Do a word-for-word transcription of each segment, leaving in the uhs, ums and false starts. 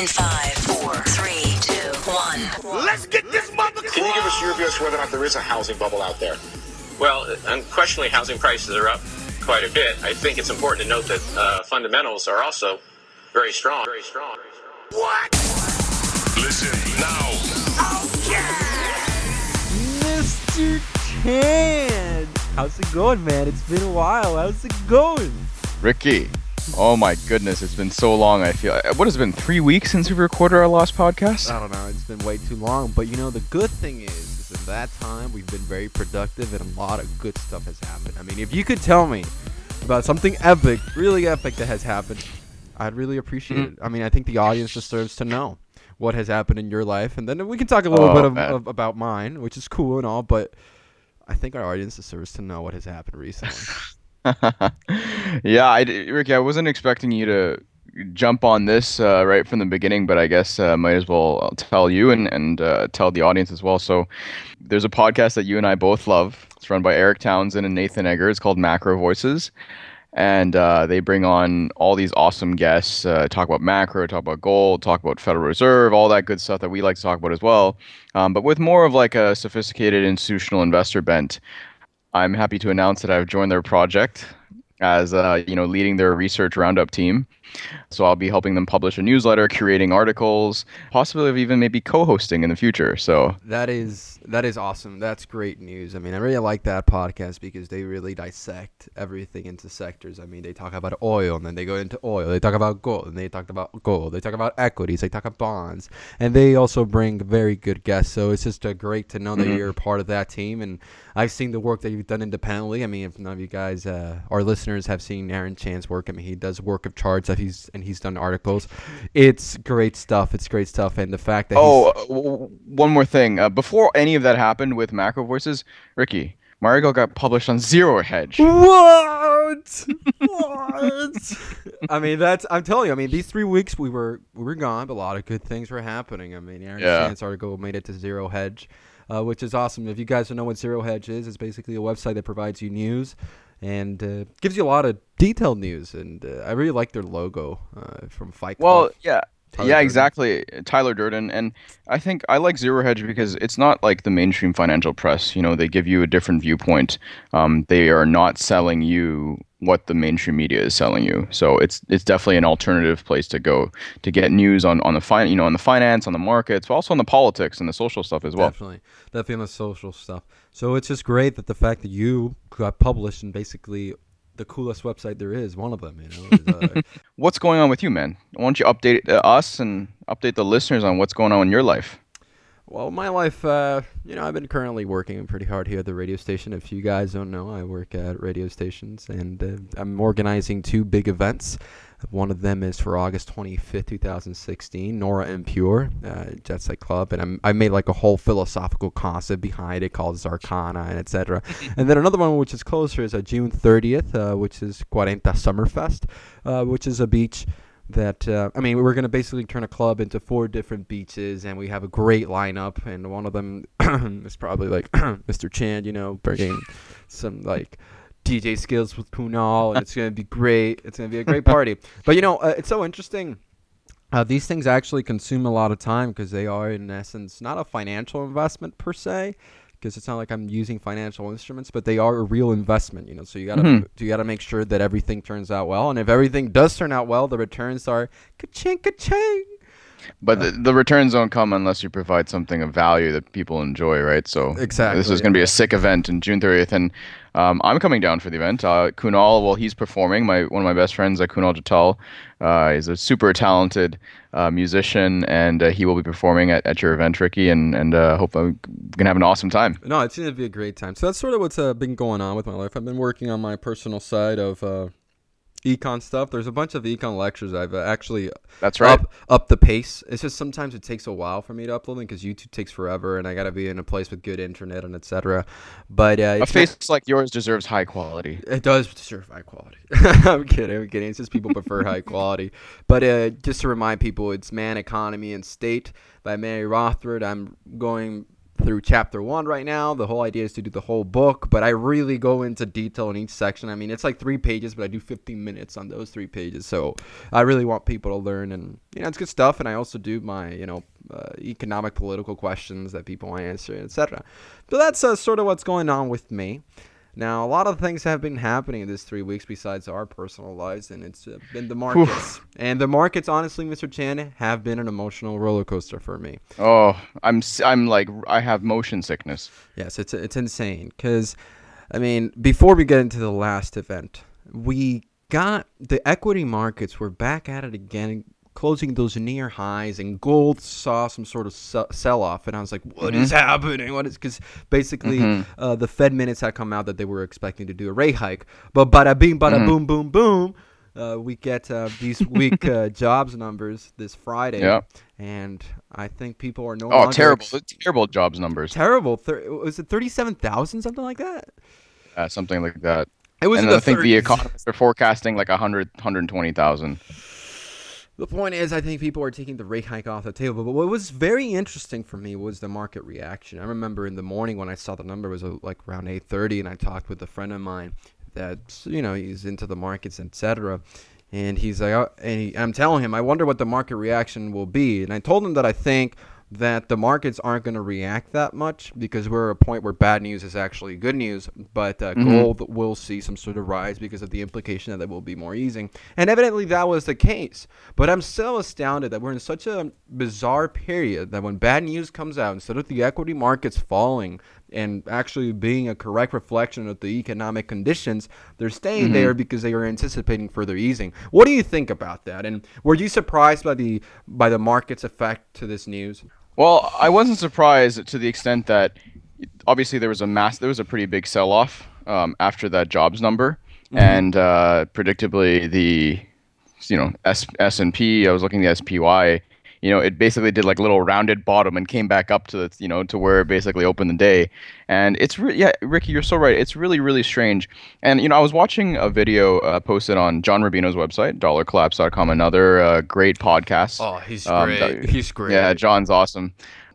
in five, four, three, two, one. Let's get this mother. Can you give us your view as to whether or not there is a housing bubble out there? Well, unquestionably, housing prices are up quite a bit. I think it's important to note that uh, fundamentals are also very strong. Very strong. What? Listen now. Oh yeah, Mister Chan. How's it going, man? It's been a while. How's it going, Ricky? Oh my goodness, it's been so long. I feel what has it been three weeks since we recorded our last podcast? I don't know. It's been way too long. But you know, the good thing is. In that time, we've been very productive and a lot of good stuff has happened. I mean, if you could tell me about something epic, really epic that has happened, I'd really appreciate mm-hmm. it. I mean, I think the audience deserves to know what has happened in your life. And then we can talk a little oh, bit of, of, about mine, which is cool and all, but I think our audience deserves to know what has happened recently. yeah, I, Ricky, I wasn't expecting you to jump on this uh, right from the beginning, but I guess uh, might as well I'll tell you and, and uh, tell the audience as well. So there's a podcast that you and I both love. It's run by Eric Townsend and Nathan Eggers. It's called Macro Voices. And uh, they bring on all these awesome guests, uh, talk about macro, talk about gold, talk about Federal Reserve, all that good stuff that we like to talk about as well. Um, but with more of like a sophisticated institutional investor bent. I'm happy to announce that I've joined their project as uh, you know, leading their research roundup team. So I'll be helping them publish a newsletter, curating articles, possibly even maybe co-hosting in the future. So that is that is awesome. That's great news. I mean, I really like that podcast because they really dissect everything into sectors. I mean, they talk about oil and then they go into oil. They talk about gold and they talk about gold. They talk about equities. They talk about bonds. And they also bring very good guests. So it's just uh, great to know that mm-hmm. you're a part of that team. And I've seen the work that you've done independently. I mean, if none of you guys, uh, our listeners, have seen Aaron Chan's work, I mean, he does work of charts. I've He's and he's done articles. It's great stuff. It's great stuff. And the fact that oh, he's... w- one more thing uh, before any of that happened with Macro Voices, Ricky, my article got published on Zero Hedge. What? what? I mean, that's I'm telling you. I mean, these three weeks we were we were gone, but a lot of good things were happening. I mean, Aaron yeah. Chan's article made it to Zero Hedge, uh, which is awesome. If you guys don't know what Zero Hedge is, it's basically a website that provides you news. And uh, gives you a lot of detailed news, and uh, I really like their logo uh, from Fight Club. Well, yeah, Tyler yeah, Durden. exactly, Tyler Durden, and I think I like Zero Hedge because it's not like the mainstream financial press. You know, they give you a different viewpoint. Um, they are not selling you what the mainstream media is selling you, so it's it's definitely an alternative place to go to get news on on the fin- you know on the finance, on the markets, but also on the politics and the social stuff as well. Definitely, definitely on the social stuff. So it's just great that the fact that you got published in basically the coolest website there is, one of them. You know, is, uh... what's going on with you, man? Why don't you update uh, us and update the listeners on what's going on in your life? Well, my life, uh, you know, I've been currently working pretty hard here at the radio station. If you guys don't know, I work at radio stations, and uh, I'm organizing two big events. One of them is for August twenty-fifth, twenty sixteen, Nora Impure, uh, Jet Set Club. And I'm, I made like a whole philosophical concept behind it called Zarkana and et cetera. And then another one, which is closer, is uh, June thirtieth, uh, which is Cuarenta Summerfest, uh, which is a beach that, uh, I mean, we're going to basically turn a club into four different beaches, and we have a great lineup. And one of them is probably like Mister Chan, you know, bringing some like... D J skills with Kunal, and it's going to be great. It's going to be a great party. But, you know, uh, it's so interesting. Uh, these things actually consume a lot of time because they are, in essence, not a financial investment per se, because it's not like I'm using financial instruments, but they are a real investment, you know. So you gotta mm-hmm. you gotta make sure that everything turns out well. And if everything does turn out well, the returns are ka-ching, ka-ching. But uh, the, the returns don't come unless you provide something of value that people enjoy, right? So exactly, this is yeah. going to be a sick event on June thirtieth, and um, I'm coming down for the event. Uh, Kunal, well, he's performing. My one of my best friends, uh, Kunal Jatal, uh, is a super talented uh, musician, and uh, he will be performing at, at your event, Ricky, and and uh, hope I'm gonna have an awesome time. No, it's gonna be a great time. So that's sort of what's uh, been going on with my life. I've been working on my personal side of. Uh, Econ stuff. There's a bunch of econ lectures I've actually that's right up, up the pace. It's just sometimes it takes a while for me to upload them because YouTube takes forever, and I gotta be in a place with good internet and et cetera. But uh, a face not, like yours deserves high quality. It does deserve high quality. I'm kidding. I'm kidding. It's just people prefer high quality. But uh, just to remind people, it's Man, Economy, and State by Mary Rothbard. I'm going through chapter one right now. The whole idea is to do the whole book, but I really go into detail in each section. I mean, it's like three pages, but I do fifteen minutes on those three pages. So I really want people to learn, and you know, it's good stuff. And I also do my, you know, uh, economic, political questions that people want to answer, et cetera. But that's uh, sort of what's going on with me. Now, a lot of things have been happening this three weeks besides our personal lives, and it's uh, been the markets. Oof. And the markets, honestly, Mister Chan, have been an emotional roller coaster for me. Oh, I'm I'm like I have motion sickness. Yes, it's it's insane because, I mean, before we get into the last event, we got the equity markets were back at it again, closing those near highs, and gold saw some sort of sell-off, and I was like, what mm-hmm. is happening? What is? Because basically mm-hmm. uh, the Fed minutes had come out that they were expecting to do a rate hike, but bada bing, bada mm-hmm. boom, boom, boom, uh, we get uh, these weak uh, jobs numbers this Friday, yeah. and I think people are no oh, longer... Oh, terrible, ex- terrible jobs numbers. Terrible. Thir- was it thirty-seven thousand, something like that? Uh, something like that. It was and in the I think thirties. The economists are forecasting like one hundred, one hundred twenty thousand. The point is, I think people are taking the rate hike off the table. But what was very interesting for me was the market reaction. I remember in the morning when I saw the number, it was like around eight thirty, and I talked with a friend of mine that, you know, he's into the markets, et cetera. And he's like, oh, and he, I'm telling him, I wonder what the market reaction will be. And I told him that I think that the markets aren't going to react that much because we're at a point where bad news is actually good news. But uh, mm-hmm. gold will see some sort of rise because of the implication that there will be more easing. And evidently that was the case. But I'm still astounded that we're in such a bizarre period that when bad news comes out, instead of the equity markets falling and actually being a correct reflection of the economic conditions, they're staying mm-hmm. there because they are anticipating further easing. What do you think about that? And were you surprised by the by the market's effect to this news? Well, I wasn't surprised to the extent that obviously there was a mass, there was a pretty big sell-off um, after that jobs number, mm-hmm. and uh, predictably the, you know, S- S&P. I was looking at S P Y. You know, it basically did like a little rounded bottom and came back up to the, you know, to where it basically opened the day. And it's re- yeah, Ricky, you're so right. It's really really strange. And you know, I was watching a video uh, posted on John Rubino's website, dollar collapse dot com, another uh, great podcast. Oh, he's um, great. That, he's great. Yeah, John's awesome.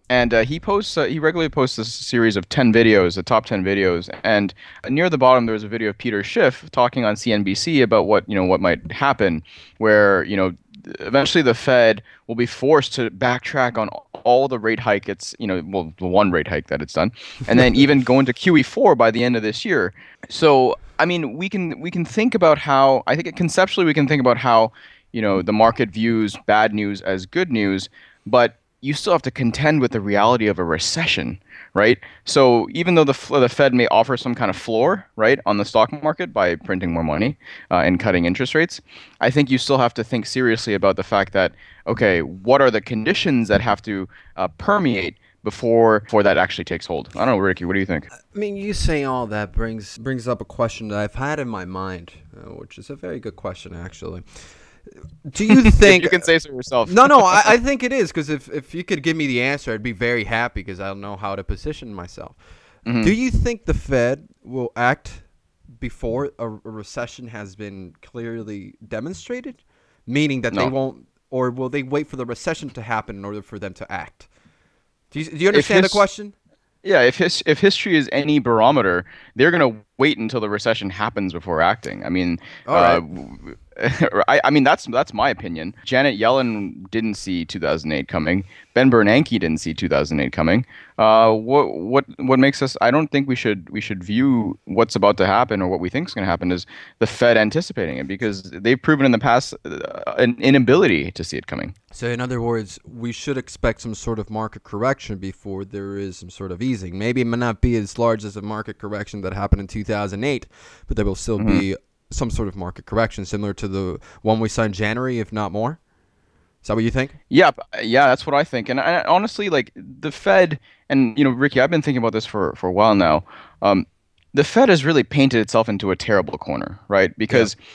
And uh, he posts uh, he regularly posts a series of ten videos, the top ten videos. And near the bottom there was a video of Peter Schiff talking on C N B C about what, you know, what might happen, where, you know, eventually the Fed will be forced to backtrack on all the rate hike it's, you know, well, the one rate hike that it's done, and then even go into Q E four by the end of this year. So, I mean, we can we can think about how, I think conceptually we can think about how, you know, the market views bad news as good news, but you still have to contend with the reality of a recession, right? So even though the the Fed may offer some kind of floor, right, on the stock market by printing more money uh, and cutting interest rates, I think you still have to think seriously about the fact that, okay, what are the conditions that have to uh, permeate before before that actually takes hold? I don't know, Ricky, what do you think? I mean, you saying all that brings brings up a question that I've had in my mind, uh, which is a very good question, actually. Do you think you can say so yourself? no, no, I, I think it is, because if, if you could give me the answer, I'd be very happy because I don't know how to position myself. Mm-hmm. Do you think the Fed will act before a recession has been clearly demonstrated, meaning that no. they won't, or will they wait for the recession to happen in order for them to act? Do you, do you understand his, the question? Yeah, if his, if history is any barometer, they're gonna wait until the recession happens before acting. I mean, all uh, right. I, I mean, that's that's my opinion. Janet Yellen didn't see two thousand eight coming. Ben Bernanke didn't see two thousand eight coming. Uh, what what what makes us? I don't think we should we should view what's about to happen or what we think is going to happen is the Fed anticipating it, because they've proven in the past an inability to see it coming. So in other words, we should expect some sort of market correction before there is some sort of easing. Maybe it may not be as large as a market correction that happened in two thousand eight, but there will still mm-hmm. be some sort of market correction similar to the one we saw in January, if not more. Is that what you think? Yeah, yeah, that's what I think. And I, honestly, like the Fed, and you know, Ricky, I've been thinking about this for, for a while now. Um, the Fed has really painted itself into a terrible corner, right? Because yeah.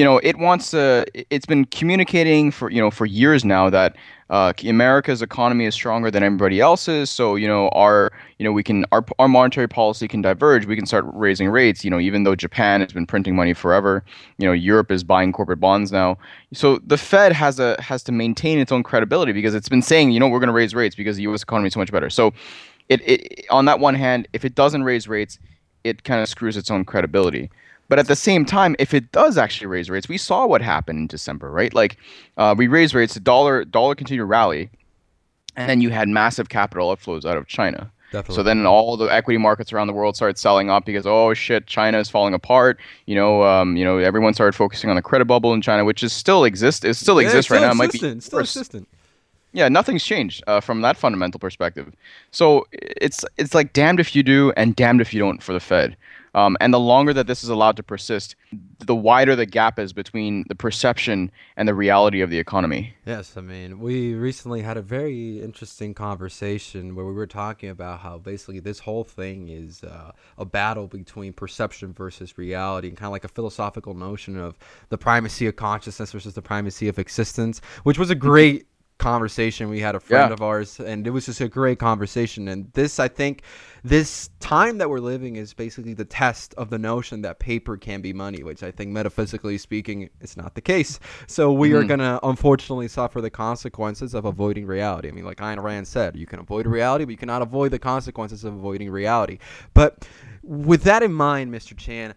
you know, it wants to. It's been communicating for you know for years now that uh, America's economy is stronger than everybody else's. So you know our you know we can our our monetary policy can diverge. We can start raising rates. You know, even though Japan has been printing money forever, you know, Europe is buying corporate bonds now. So the Fed has a has to maintain its own credibility because it's been saying, you know, we're going to raise rates because the U S economy is so much better. So it, it on that one hand, if it doesn't raise rates, it kind of screws its own credibility. But at the same time, if it does actually raise rates, we saw what happened in December, right? Like uh, we raised rates, the dollar dollar continued to rally, and then you had massive capital outflows out of China. Definitely. So then all the equity markets around the world started selling up because, oh shit, China is falling apart. You know, um, you know, everyone started focusing on the credit bubble in China, which is still exist. It still yeah, exists still right now. It might be still existent. Yeah, nothing's changed uh, from that fundamental perspective. So it's it's like damned if you do and damned if you don't for the Fed. Um, and the longer that this is allowed to persist, the wider the gap is between the perception and the reality of the economy. Yes, I mean, we recently had a very interesting conversation where we were talking about how basically this whole thing is uh, a battle between perception versus reality, and kind of like a philosophical notion of the primacy of consciousness versus the primacy of existence, which was a great conversation. We had a friend yeah. of ours, and it was just a great conversation. And this, I think, this time that we're living is basically the test of the notion that paper can be money, which I think metaphysically speaking, it's not the case. So we mm-hmm. are going to unfortunately suffer the consequences of avoiding reality. I mean, like Ayn Rand said, you can avoid reality, but you cannot avoid the consequences of avoiding reality. But with that in mind, Mister Chan,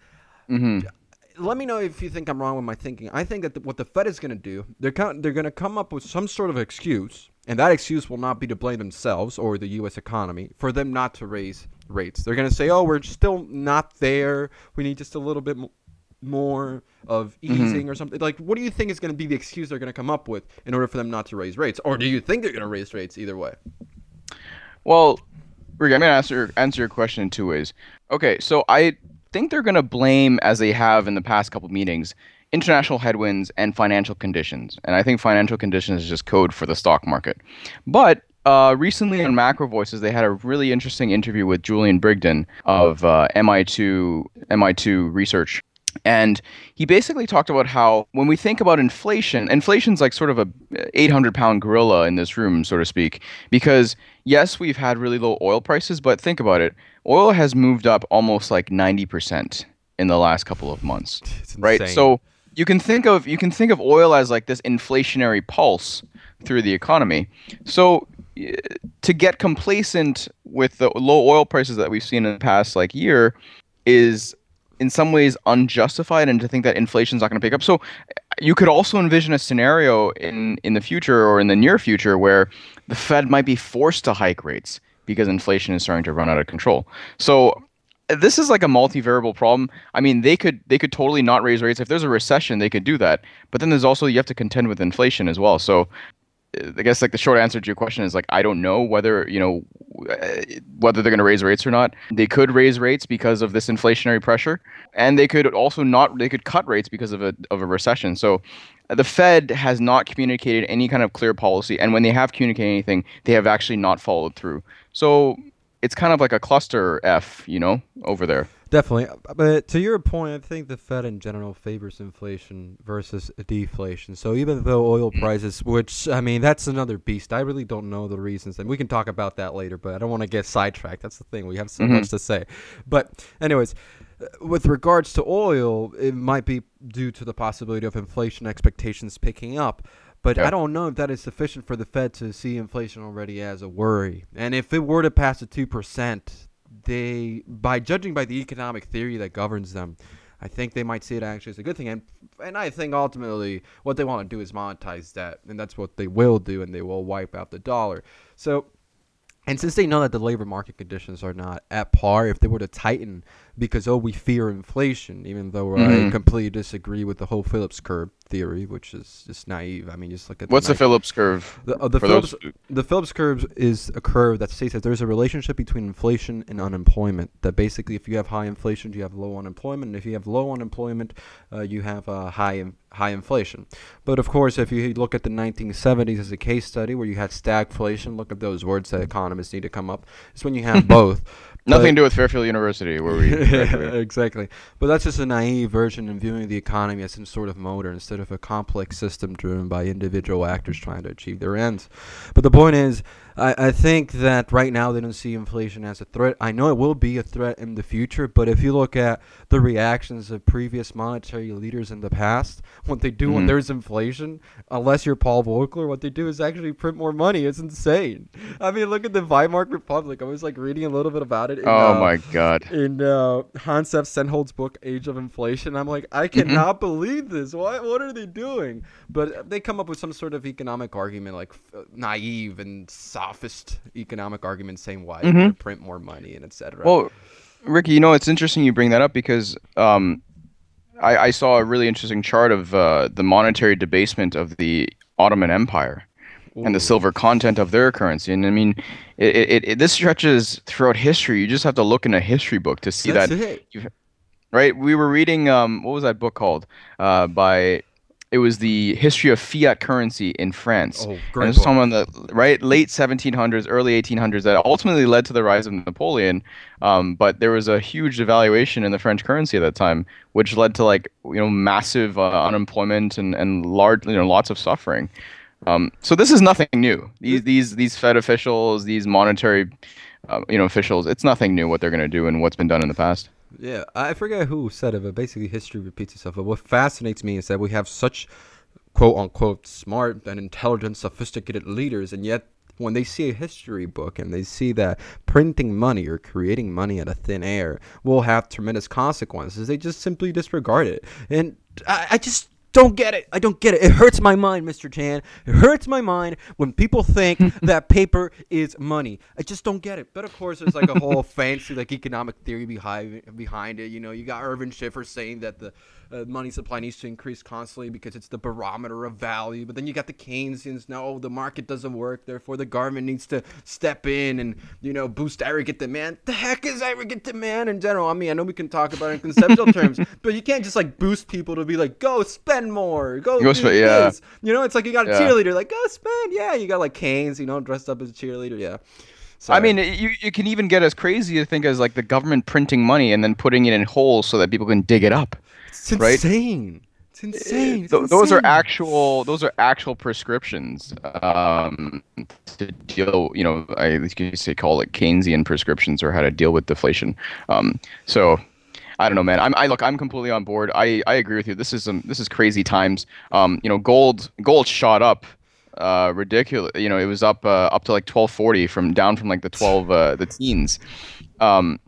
mm-hmm. let me know if you think I'm wrong with my thinking. I think that the, what the Fed is going to do, they're com- they're going to come up with some sort of excuse, and that excuse will not be to blame themselves or the U S economy for them not to raise rates. They're going to say, oh, we're still not there. We need just a little bit m- more of easing mm-hmm. or something. Like, what do you think is going to be the excuse they're going to come up with in order for them not to raise rates? Or do you think they're going to raise rates either way? Well, Rick, I'm going to answer, answer your question in two ways. Okay, so I... think they're going to blame, as they have in the past couple meetings, international headwinds and financial conditions. And I think financial conditions is just code for the stock market. But uh, recently on Macro Voices, they had a really interesting interview with Julian Brigden of uh, M I two Research. And he basically talked about how when we think about inflation, inflation's like sort of a eight hundred pound gorilla in this room, so to speak, because yes, we've had really low oil prices, but think about it. Oil has moved up almost like ninety percent in the last couple of months, right? So you can think of you can think of oil as like this inflationary pulse through the economy. So to get complacent with the low oil prices that we've seen in the past like year is in some ways unjustified, and to think that inflation's not going to pick up. So you could also envision a scenario in, in the future or in the near future where the Fed might be forced to hike rates because inflation is starting to run out of control. So this is like a multivariable problem. I mean, they could they could totally not raise rates. If there's a recession, they could do that. But then there's also, you have to contend with inflation as well. So I guess like the short answer to your question is like, I don't know whether, you know, whether they're going to raise rates or not. They could raise rates because of this inflationary pressure, and they could also not, they could cut rates because of a of a recession. So the Fed has not communicated any kind of clear policy, and when they have communicated anything, they have actually not followed through. So it's kind of like a cluster F, you know, over there. Definitely. But to your point, I think the Fed in general favors inflation versus deflation. So even though oil prices, which, I mean, that's another beast. I really don't know the reasons. And we can talk about that later, but I don't want to get sidetracked. That's the thing. We have so mm-hmm. much to say. But anyways, with regards to oil, it might be due to the possibility of inflation expectations picking up. But yep. I don't know if that is sufficient for the Fed to see inflation already as a worry. And if it were to pass the two percent, they, by judging by the economic theory that governs them, I think they might see it actually as a good thing. And and I think ultimately what they want to do is monetize debt. And that's what they will do, and they will wipe out the dollar. So, and since they know that the labor market conditions are not at par, if they were to tighten because, oh, we fear inflation, even though mm-hmm. I completely disagree with the whole Phillips curve theory, which is just naive. I mean, just look at what's the, the Phillips curve? The, uh, the, Phillips, those... the Phillips curve is a curve that states that there's a relationship between inflation and unemployment, that basically if you have high inflation, you have low unemployment. And if you have low unemployment, uh, you have uh, high high inflation. But of course, if you look at the nineteen seventies as a case study where you had stagflation, look at those words that economists need to come up. It's when you have both. But nothing to do with Fairfield University, where we graduated. Exactly. But that's just a naive version in viewing the economy as some sort of motor instead of a complex system driven by individual actors trying to achieve their ends. But the point is, I, I think that right now they don't see inflation as a threat. I know it will be a threat in the future, but if you look at the reactions of previous monetary leaders in the past, what they do mm. when there's inflation, unless you're Paul Volcker, what they do is actually print more money. It's insane. I mean, look at the Weimar Republic. I was like reading a little bit about it. In, oh, uh, my God. In uh, Hans F. Sennhold's book, Age of Inflation. I'm like, I cannot mm-hmm. believe this. Why, what are they doing? But they come up with some sort of economic argument, like uh, naive and sophist economic argument saying why mm-hmm. they print more money and et cetera. Well, Ricky, you know, it's interesting you bring that up because um, I, I saw a really interesting chart of uh, the monetary debasement of the Ottoman Empire Ooh. and the silver content of their currency. And I mean, it, it, it this stretches throughout history. You just have to look in a history book to see That's that. It. Right? We were reading, um, what was that book called? Uh, by... It was the history of fiat currency in France. Oh, great! And this was talking about the right late seventeen hundreds, early eighteen hundreds that ultimately led to the rise of Napoleon. Um, but there was a huge devaluation in the French currency at that time, which led to like you know massive uh, unemployment and and large you know lots of suffering. Um, so this is nothing new. These these these Fed officials, these monetary uh, you know officials, it's nothing new what they're going to do and what's been done in the past. Yeah, I forget who said it, but basically history repeats itself. But what fascinates me is that we have such, quote unquote, smart and intelligent, sophisticated leaders, and yet when they see a history book and they see that printing money or creating money out of thin air will have tremendous consequences, they just simply disregard it. And I, I just... don't get it. I don't get it. It hurts my mind, Mister Chan. It hurts my mind when people think that paper is money. I just don't get it. But, of course, there's like a whole fancy like economic theory behind behind it. You know, you got Irving Fisher saying that the uh, money supply needs to increase constantly because it's the barometer of value. But then you got the Keynesians. No, the market doesn't work. Therefore, the government needs to step in and, you know, boost aggregate demand. The heck is aggregate demand in general? I mean, I know we can talk about it in conceptual terms, but you can't just like boost people to be like, go spend. more go, go spend, yeah. You know, it's like you got a yeah. cheerleader like go spend yeah you got like Keynes, you know, dressed up as a cheerleader. yeah so I mean, you, you can even get as crazy to think as like the government printing money and then putting it in holes so that people can dig it up. It's insane, right? It's insane. It's Th- insane. Those are actual those are actual prescriptions um, to deal, you know, I you say call it Keynesian prescriptions or how to deal with deflation. Um, so I don't know, man. I'm, I look. I'm completely on board. I, I agree with you. This is some. This is crazy times. Um, you know, gold gold shot up, uh, ridiculous. You know, it was up uh, up to like twelve forty from down from like the twelve uh, the teens, um,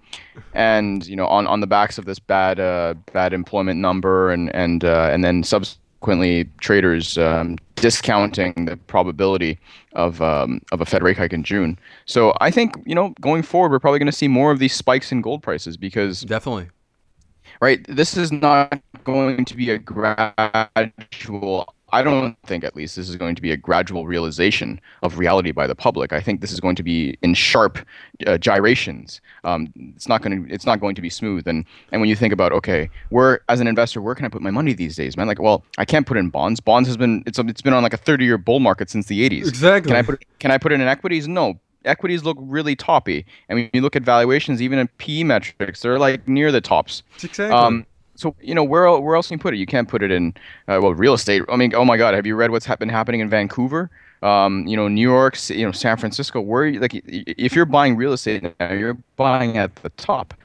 and you know on, on the backs of this bad uh, bad employment number and and uh, and then subsequently traders um, discounting the probability of um, of a Fed rate hike in June. So I think you know going forward we're probably going to see more of these spikes in gold prices because definitely. Right, this is not going to be a gradual, I don't think at least this is going to be a gradual realization of reality by the public. I think this is going to be in sharp uh, gyrations. Um, it's not going to, it's not going to be smooth. And and when you think about, okay, where as an investor, where can I put my money these days, man? Like, well, I can't put in bonds. Bonds has been, it's it's been on like a thirty-year bull market since the eighties. Exactly. Can I put, can I put it in equities? No. Equities look really toppy. And when you look at valuations, even in P E metrics, they're like near the tops. Exactly. Um, so, you know, where where else can you put it? You can't put it in, uh, well, real estate. I mean, oh my God, have you read what's ha- been happening in Vancouver? Um, you know, New York, you know, San Francisco. Where you, like, if you're buying real estate now, you're buying at the top.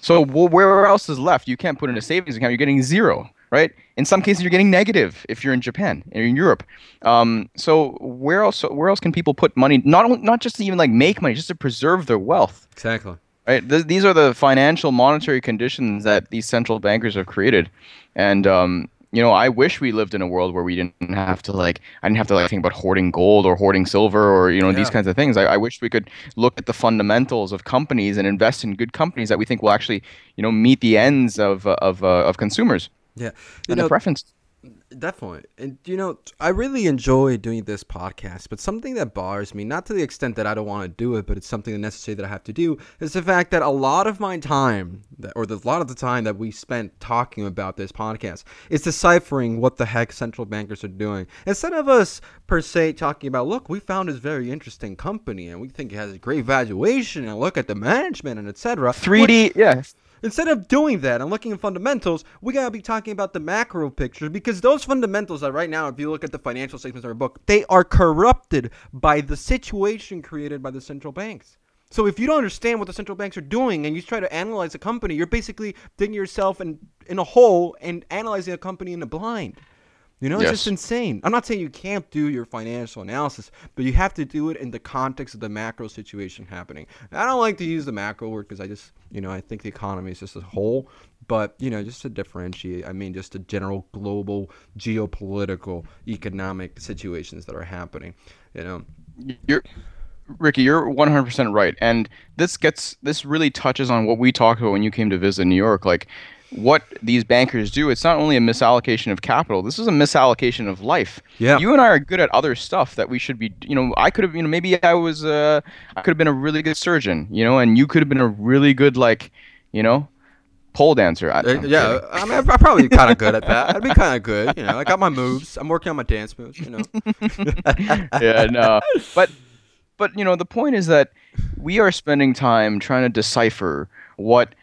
So well, where else is left? You can't put in a savings account. You're getting zero. Right? In some cases, you're getting negative if you're in Japan or in Europe. Um, so where else? Where else can people put money? Not not just to even like make money, just to preserve their wealth. Exactly. Right. Th- these are the financial monetary conditions that these central bankers have created, and um, you know, I wish we lived in a world where we didn't have to like I didn't have to like think about hoarding gold or hoarding silver or you know yeah. these kinds of things. I, I wish we could look at the fundamentals of companies and invest in good companies that we think will actually you know meet the ends of of uh, of consumers. Yeah, you know, preference. Definitely. And, you know, I really enjoy doing this podcast, but something that bothers me, not to the extent that I don't want to do it, but it's something necessary that I have to do, is the fact that a lot of my time, or the, a lot of the time that we spent talking about this podcast, is deciphering what the heck central bankers are doing. Instead of us, per se, talking about, look, we found this very interesting company, and we think it has a great valuation, and look at the management, and et cetera. three D, yes. Yeah. Instead of doing that and looking at fundamentals, we got to be talking about the macro picture, because those fundamentals that right now, if you look at the financial statements in our book, they are corrupted by the situation created by the central banks. So if you don't understand what the central banks are doing and you try to analyze a company, you're basically digging yourself in, in a hole and analyzing a company in the blind. You know, it's yes. just insane. I'm not saying you can't do your financial analysis, but you have to do it in the context of the macro situation happening. And I don't like to use the macro word because I just, you know, I think the economy is just a whole. But, you know, just to differentiate, I mean, just the general global geopolitical economic situations that are happening, you know. You're, Ricky, you're one hundred percent right. And this gets, this really touches on what we talked about when you came to visit New York, like, what these bankers do, it's not only a misallocation of capital, this is a misallocation of life. Yeah. You and I are good at other stuff that we should be, you know, I could have, you know, maybe I was, uh, I could have been a really good surgeon, you know, and you could have been a really good, like, you know, pole dancer. I, I'm yeah, I mean, I'm probably kind of good at that. I'd be kind of good, you know, I got my moves. I'm working on my dance moves, you know. yeah, no, but, but, you know, the point is that we are spending time trying to decipher what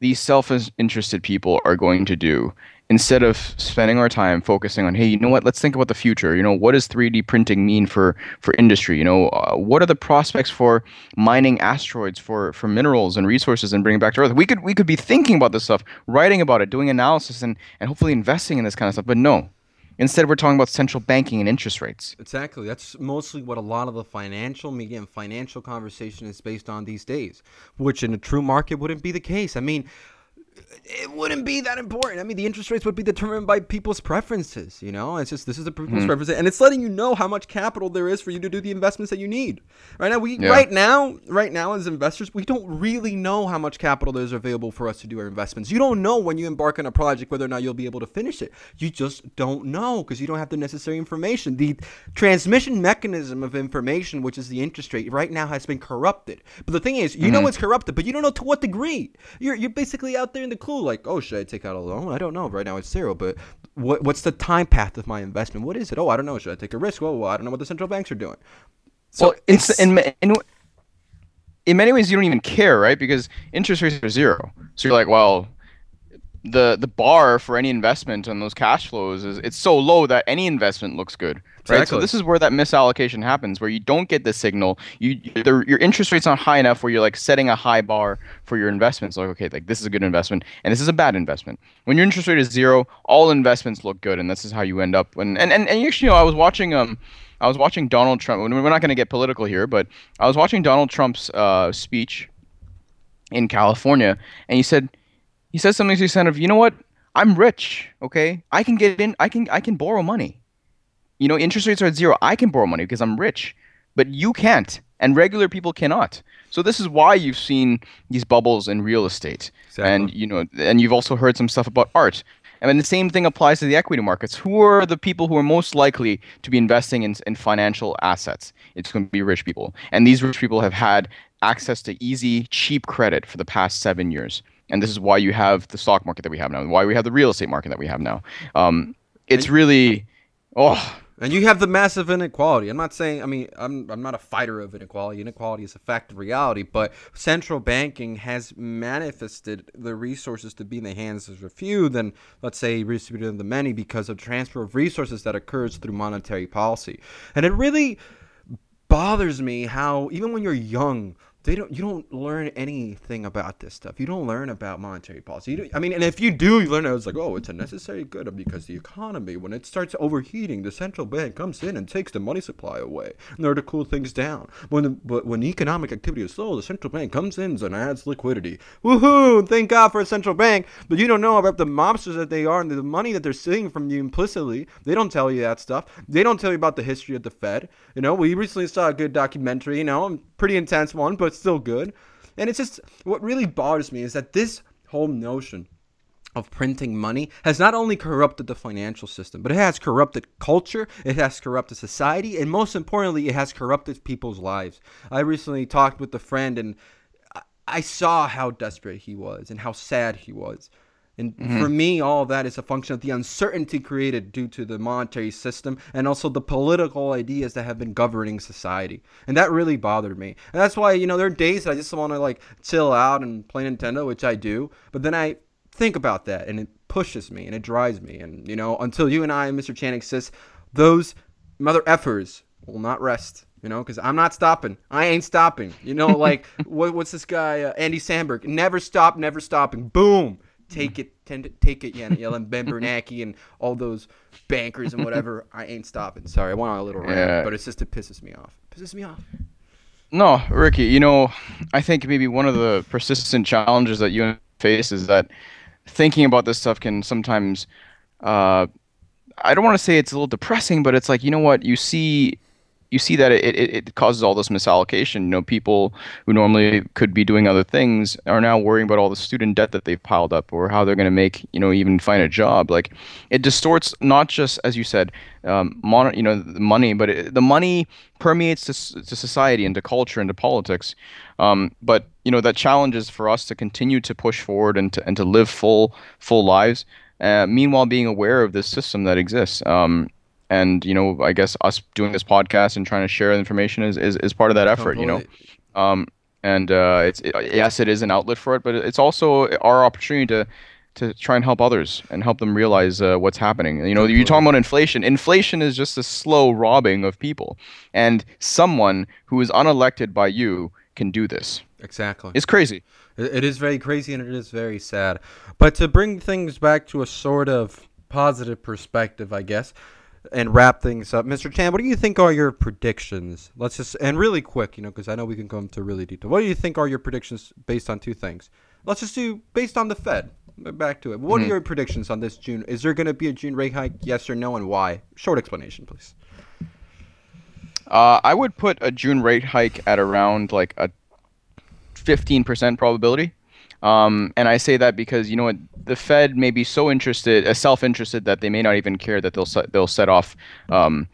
these self-interested people are going to do, instead of spending our time focusing on, hey, you know what, let's think about the future. You know, what does three D printing mean for, for industry? You know, uh, what are the prospects for mining asteroids for, for minerals and resources and bringing back to Earth? We could we could be thinking about this stuff, writing about it, doing analysis, and, and hopefully investing in this kind of stuff, but no. Instead, we're talking about central banking and interest rates. Exactly. That's mostly what a lot of the financial media and financial conversation is based on these days, which in a true market wouldn't be the case. I mean, it wouldn't be that important. I mean, the interest rates would be determined by people's preferences, you know? It's just, this is a people's mm-hmm. preference, and it's letting you know how much capital there is for you to do the investments that you need. Right now, we yeah. right now, right now, as investors, we don't really know how much capital there is available for us to do our investments. You don't know when you embark on a project whether or not you'll be able to finish it. You just don't know because you don't have the necessary information. The transmission mechanism of information, which is the interest rate, right now has been corrupted. But the thing is, you mm-hmm. know it's corrupted, but you don't know to what degree. You're you're basically out there in the clue, like, oh, should I take out a loan? I don't know. Right now it's zero, but what what's the time path of my investment? What is it? Oh, I don't know. Should I take a risk? Well, well I don't know what the central banks are doing. So well, it's, it's in, in in many ways you don't even care, right? Because interest rates are zero, so you're like, well, the the bar for any investment on those cash flows is it's so low that any investment looks good, right? Exactly. So this is where that misallocation happens, where you don't get the signal. You the, your interest rate's not high enough where you're like setting a high bar for your investments. Like, okay, like this is a good investment and this is a bad investment. When your interest rate is zero, all investments look good, and this is how you end up. And and and, and actually, you know, I was watching um I was watching Donald Trump. We're not going to get political here, but I was watching Donald Trump's uh, speech in California, and he said. He says something to the extent of, you know what, I'm rich, okay? I can get in, I can I can borrow money. You know, interest rates are at zero. I can borrow money because I'm rich. But you can't, and regular people cannot. So this is why you've seen these bubbles in real estate. Exactly. And you know, and you've also heard some stuff about art. I mean, the same thing applies to the equity markets. Who are the people who are most likely to be investing in, in financial assets? It's going to be rich people. And these rich people have had access to easy, cheap credit for the past seven years. And this is why you have the stock market that we have now, and why we have the real estate market that we have now. Um, it's really, oh. And you have the massive inequality. I'm not saying, I mean, I'm I'm not a fighter of inequality. Inequality is a fact of reality, but central banking has manifested the resources to be in the hands of a few than, let's say, redistributed to the many because of transfer of resources that occurs through monetary policy. And it really bothers me how, even when you're young, They don't. You don't learn anything about this stuff. You don't learn about monetary policy. You don't, I mean, and if you do, you learn it. It's like, oh, it's a necessary good because the economy, when it starts overheating, the central bank comes in and takes the money supply away in order to cool things down. When the, but when economic activity is slow, the central bank comes in and adds liquidity. Woohoo! Thank God for a central bank. But you don't know about the mobsters that they are and the money that they're stealing from you implicitly. They don't tell you that stuff. They don't tell you about the history of the Fed. You know, we recently saw a good documentary. You know, pretty intense one, but still good. And it's just, what really bothers me is that this whole notion of printing money has not only corrupted the financial system, but it has corrupted culture, it has corrupted society, and most importantly, it has corrupted people's lives. I recently talked with a friend, and I saw how desperate he was and how sad he was. And mm-hmm. for me, all of that is a function of the uncertainty created due to the monetary system and also the political ideas that have been governing society. And that really bothered me. And that's why, you know, there are days that I just want to like chill out and play Nintendo, which I do. But then I think about that and it pushes me and it drives me. And, you know, until you and I and Mister Chan exist, those mother effers will not rest. You know, because I'm not stopping. I ain't stopping. You know, like what, what's this guy, uh, Andy Sandberg? Never stop, never stopping. Boom. Take it, tend to, take it, Janet Yellen, Ben Bernanke, and all those bankers and whatever. I ain't stopping. Sorry, I went on a little rant, yeah. but it's just it pisses me off. It pisses me off. No, Ricky, you know, I think maybe one of the persistent challenges that you face is that thinking about this stuff can sometimes, uh, I don't want to say it's a little depressing, but it's like, you know what, you see... You see that it, it, it causes all this misallocation. You know, people who normally could be doing other things are now worrying about all the student debt that they've piled up, or how they're going to make, you know, even find a job. Like, it distorts not just, as you said, um, mon- you know, the money, but it, the money permeates to, to society and to culture and to politics. Um, but you know, that challenge is for us to continue to push forward and to and to live full full lives. Uh, meanwhile, being aware of this system that exists. Um, And, you know, I guess us doing this podcast and trying to share information is, is, is part of that effort, you know. Um, and uh, it's it, yes, it is an outlet for it, but it's also our opportunity to to try and help others and help them realize uh, what's happening. You know, you're talking about inflation. Inflation is just a slow robbing of people. And someone who is unelected by you can do this. Exactly. It's crazy. It is very crazy and it is very sad. But to bring things back to a sort of positive perspective, I guess, and wrap things up, Mister Chan, what do you think are your predictions? Let's just, and really quick, you know, because I know we can go into really detail. What do you think are your predictions based on two things? Let's just do based on the Fed. Back to it. What mm-hmm. are your predictions on this June? Is there going to be a June rate hike? Yes or no, and why? Short explanation, please. Uh, I would put a June rate hike at around like a fifteen percent probability. Um, and I say that because, you know what, the Fed may be so interested, uh, self-interested, that they may not even care that they'll set, they'll set off, um,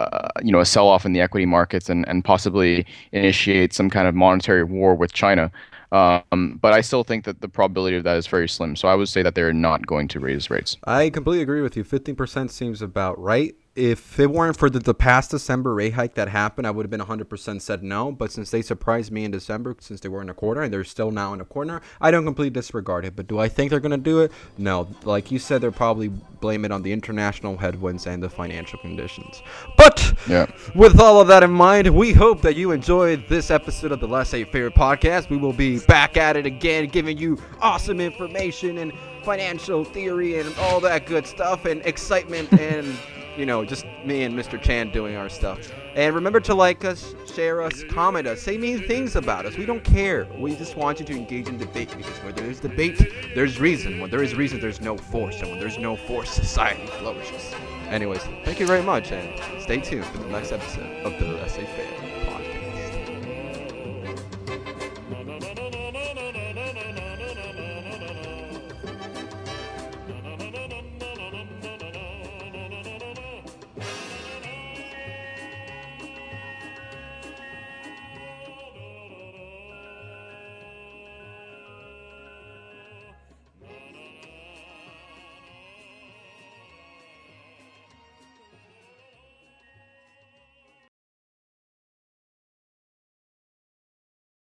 uh, you know, a sell-off in the equity markets and, and possibly initiate some kind of monetary war with China. Um, but I still think that the probability of that is very slim. So I would say that they're not going to raise rates. I completely agree with you. fifteen percent seems about right. If it weren't for the, the past December rate hike that happened, I would have been one hundred percent said no. But since they surprised me in December, since they were in a quarter and they're still now in a quarter, I don't completely disregard it. But do I think they're going to do it? No. Like you said, they'll probably blame it on the international headwinds and the financial conditions. But yeah. with all of that in mind, we hope that you enjoyed this episode of the Laissez Faire podcast. We will be back at it again, giving you awesome information and financial theory and all that good stuff and excitement and... You know, just me and Mister Chan doing our stuff. And remember to like us, share us, comment us, say mean things about us. We don't care. We just want you to engage in debate, because where there is debate, there's reason. When there is reason, there's no force. And when there's no force, society flourishes. Anyways, thank you very much, and stay tuned for the next episode of the Laissez Faire podcast.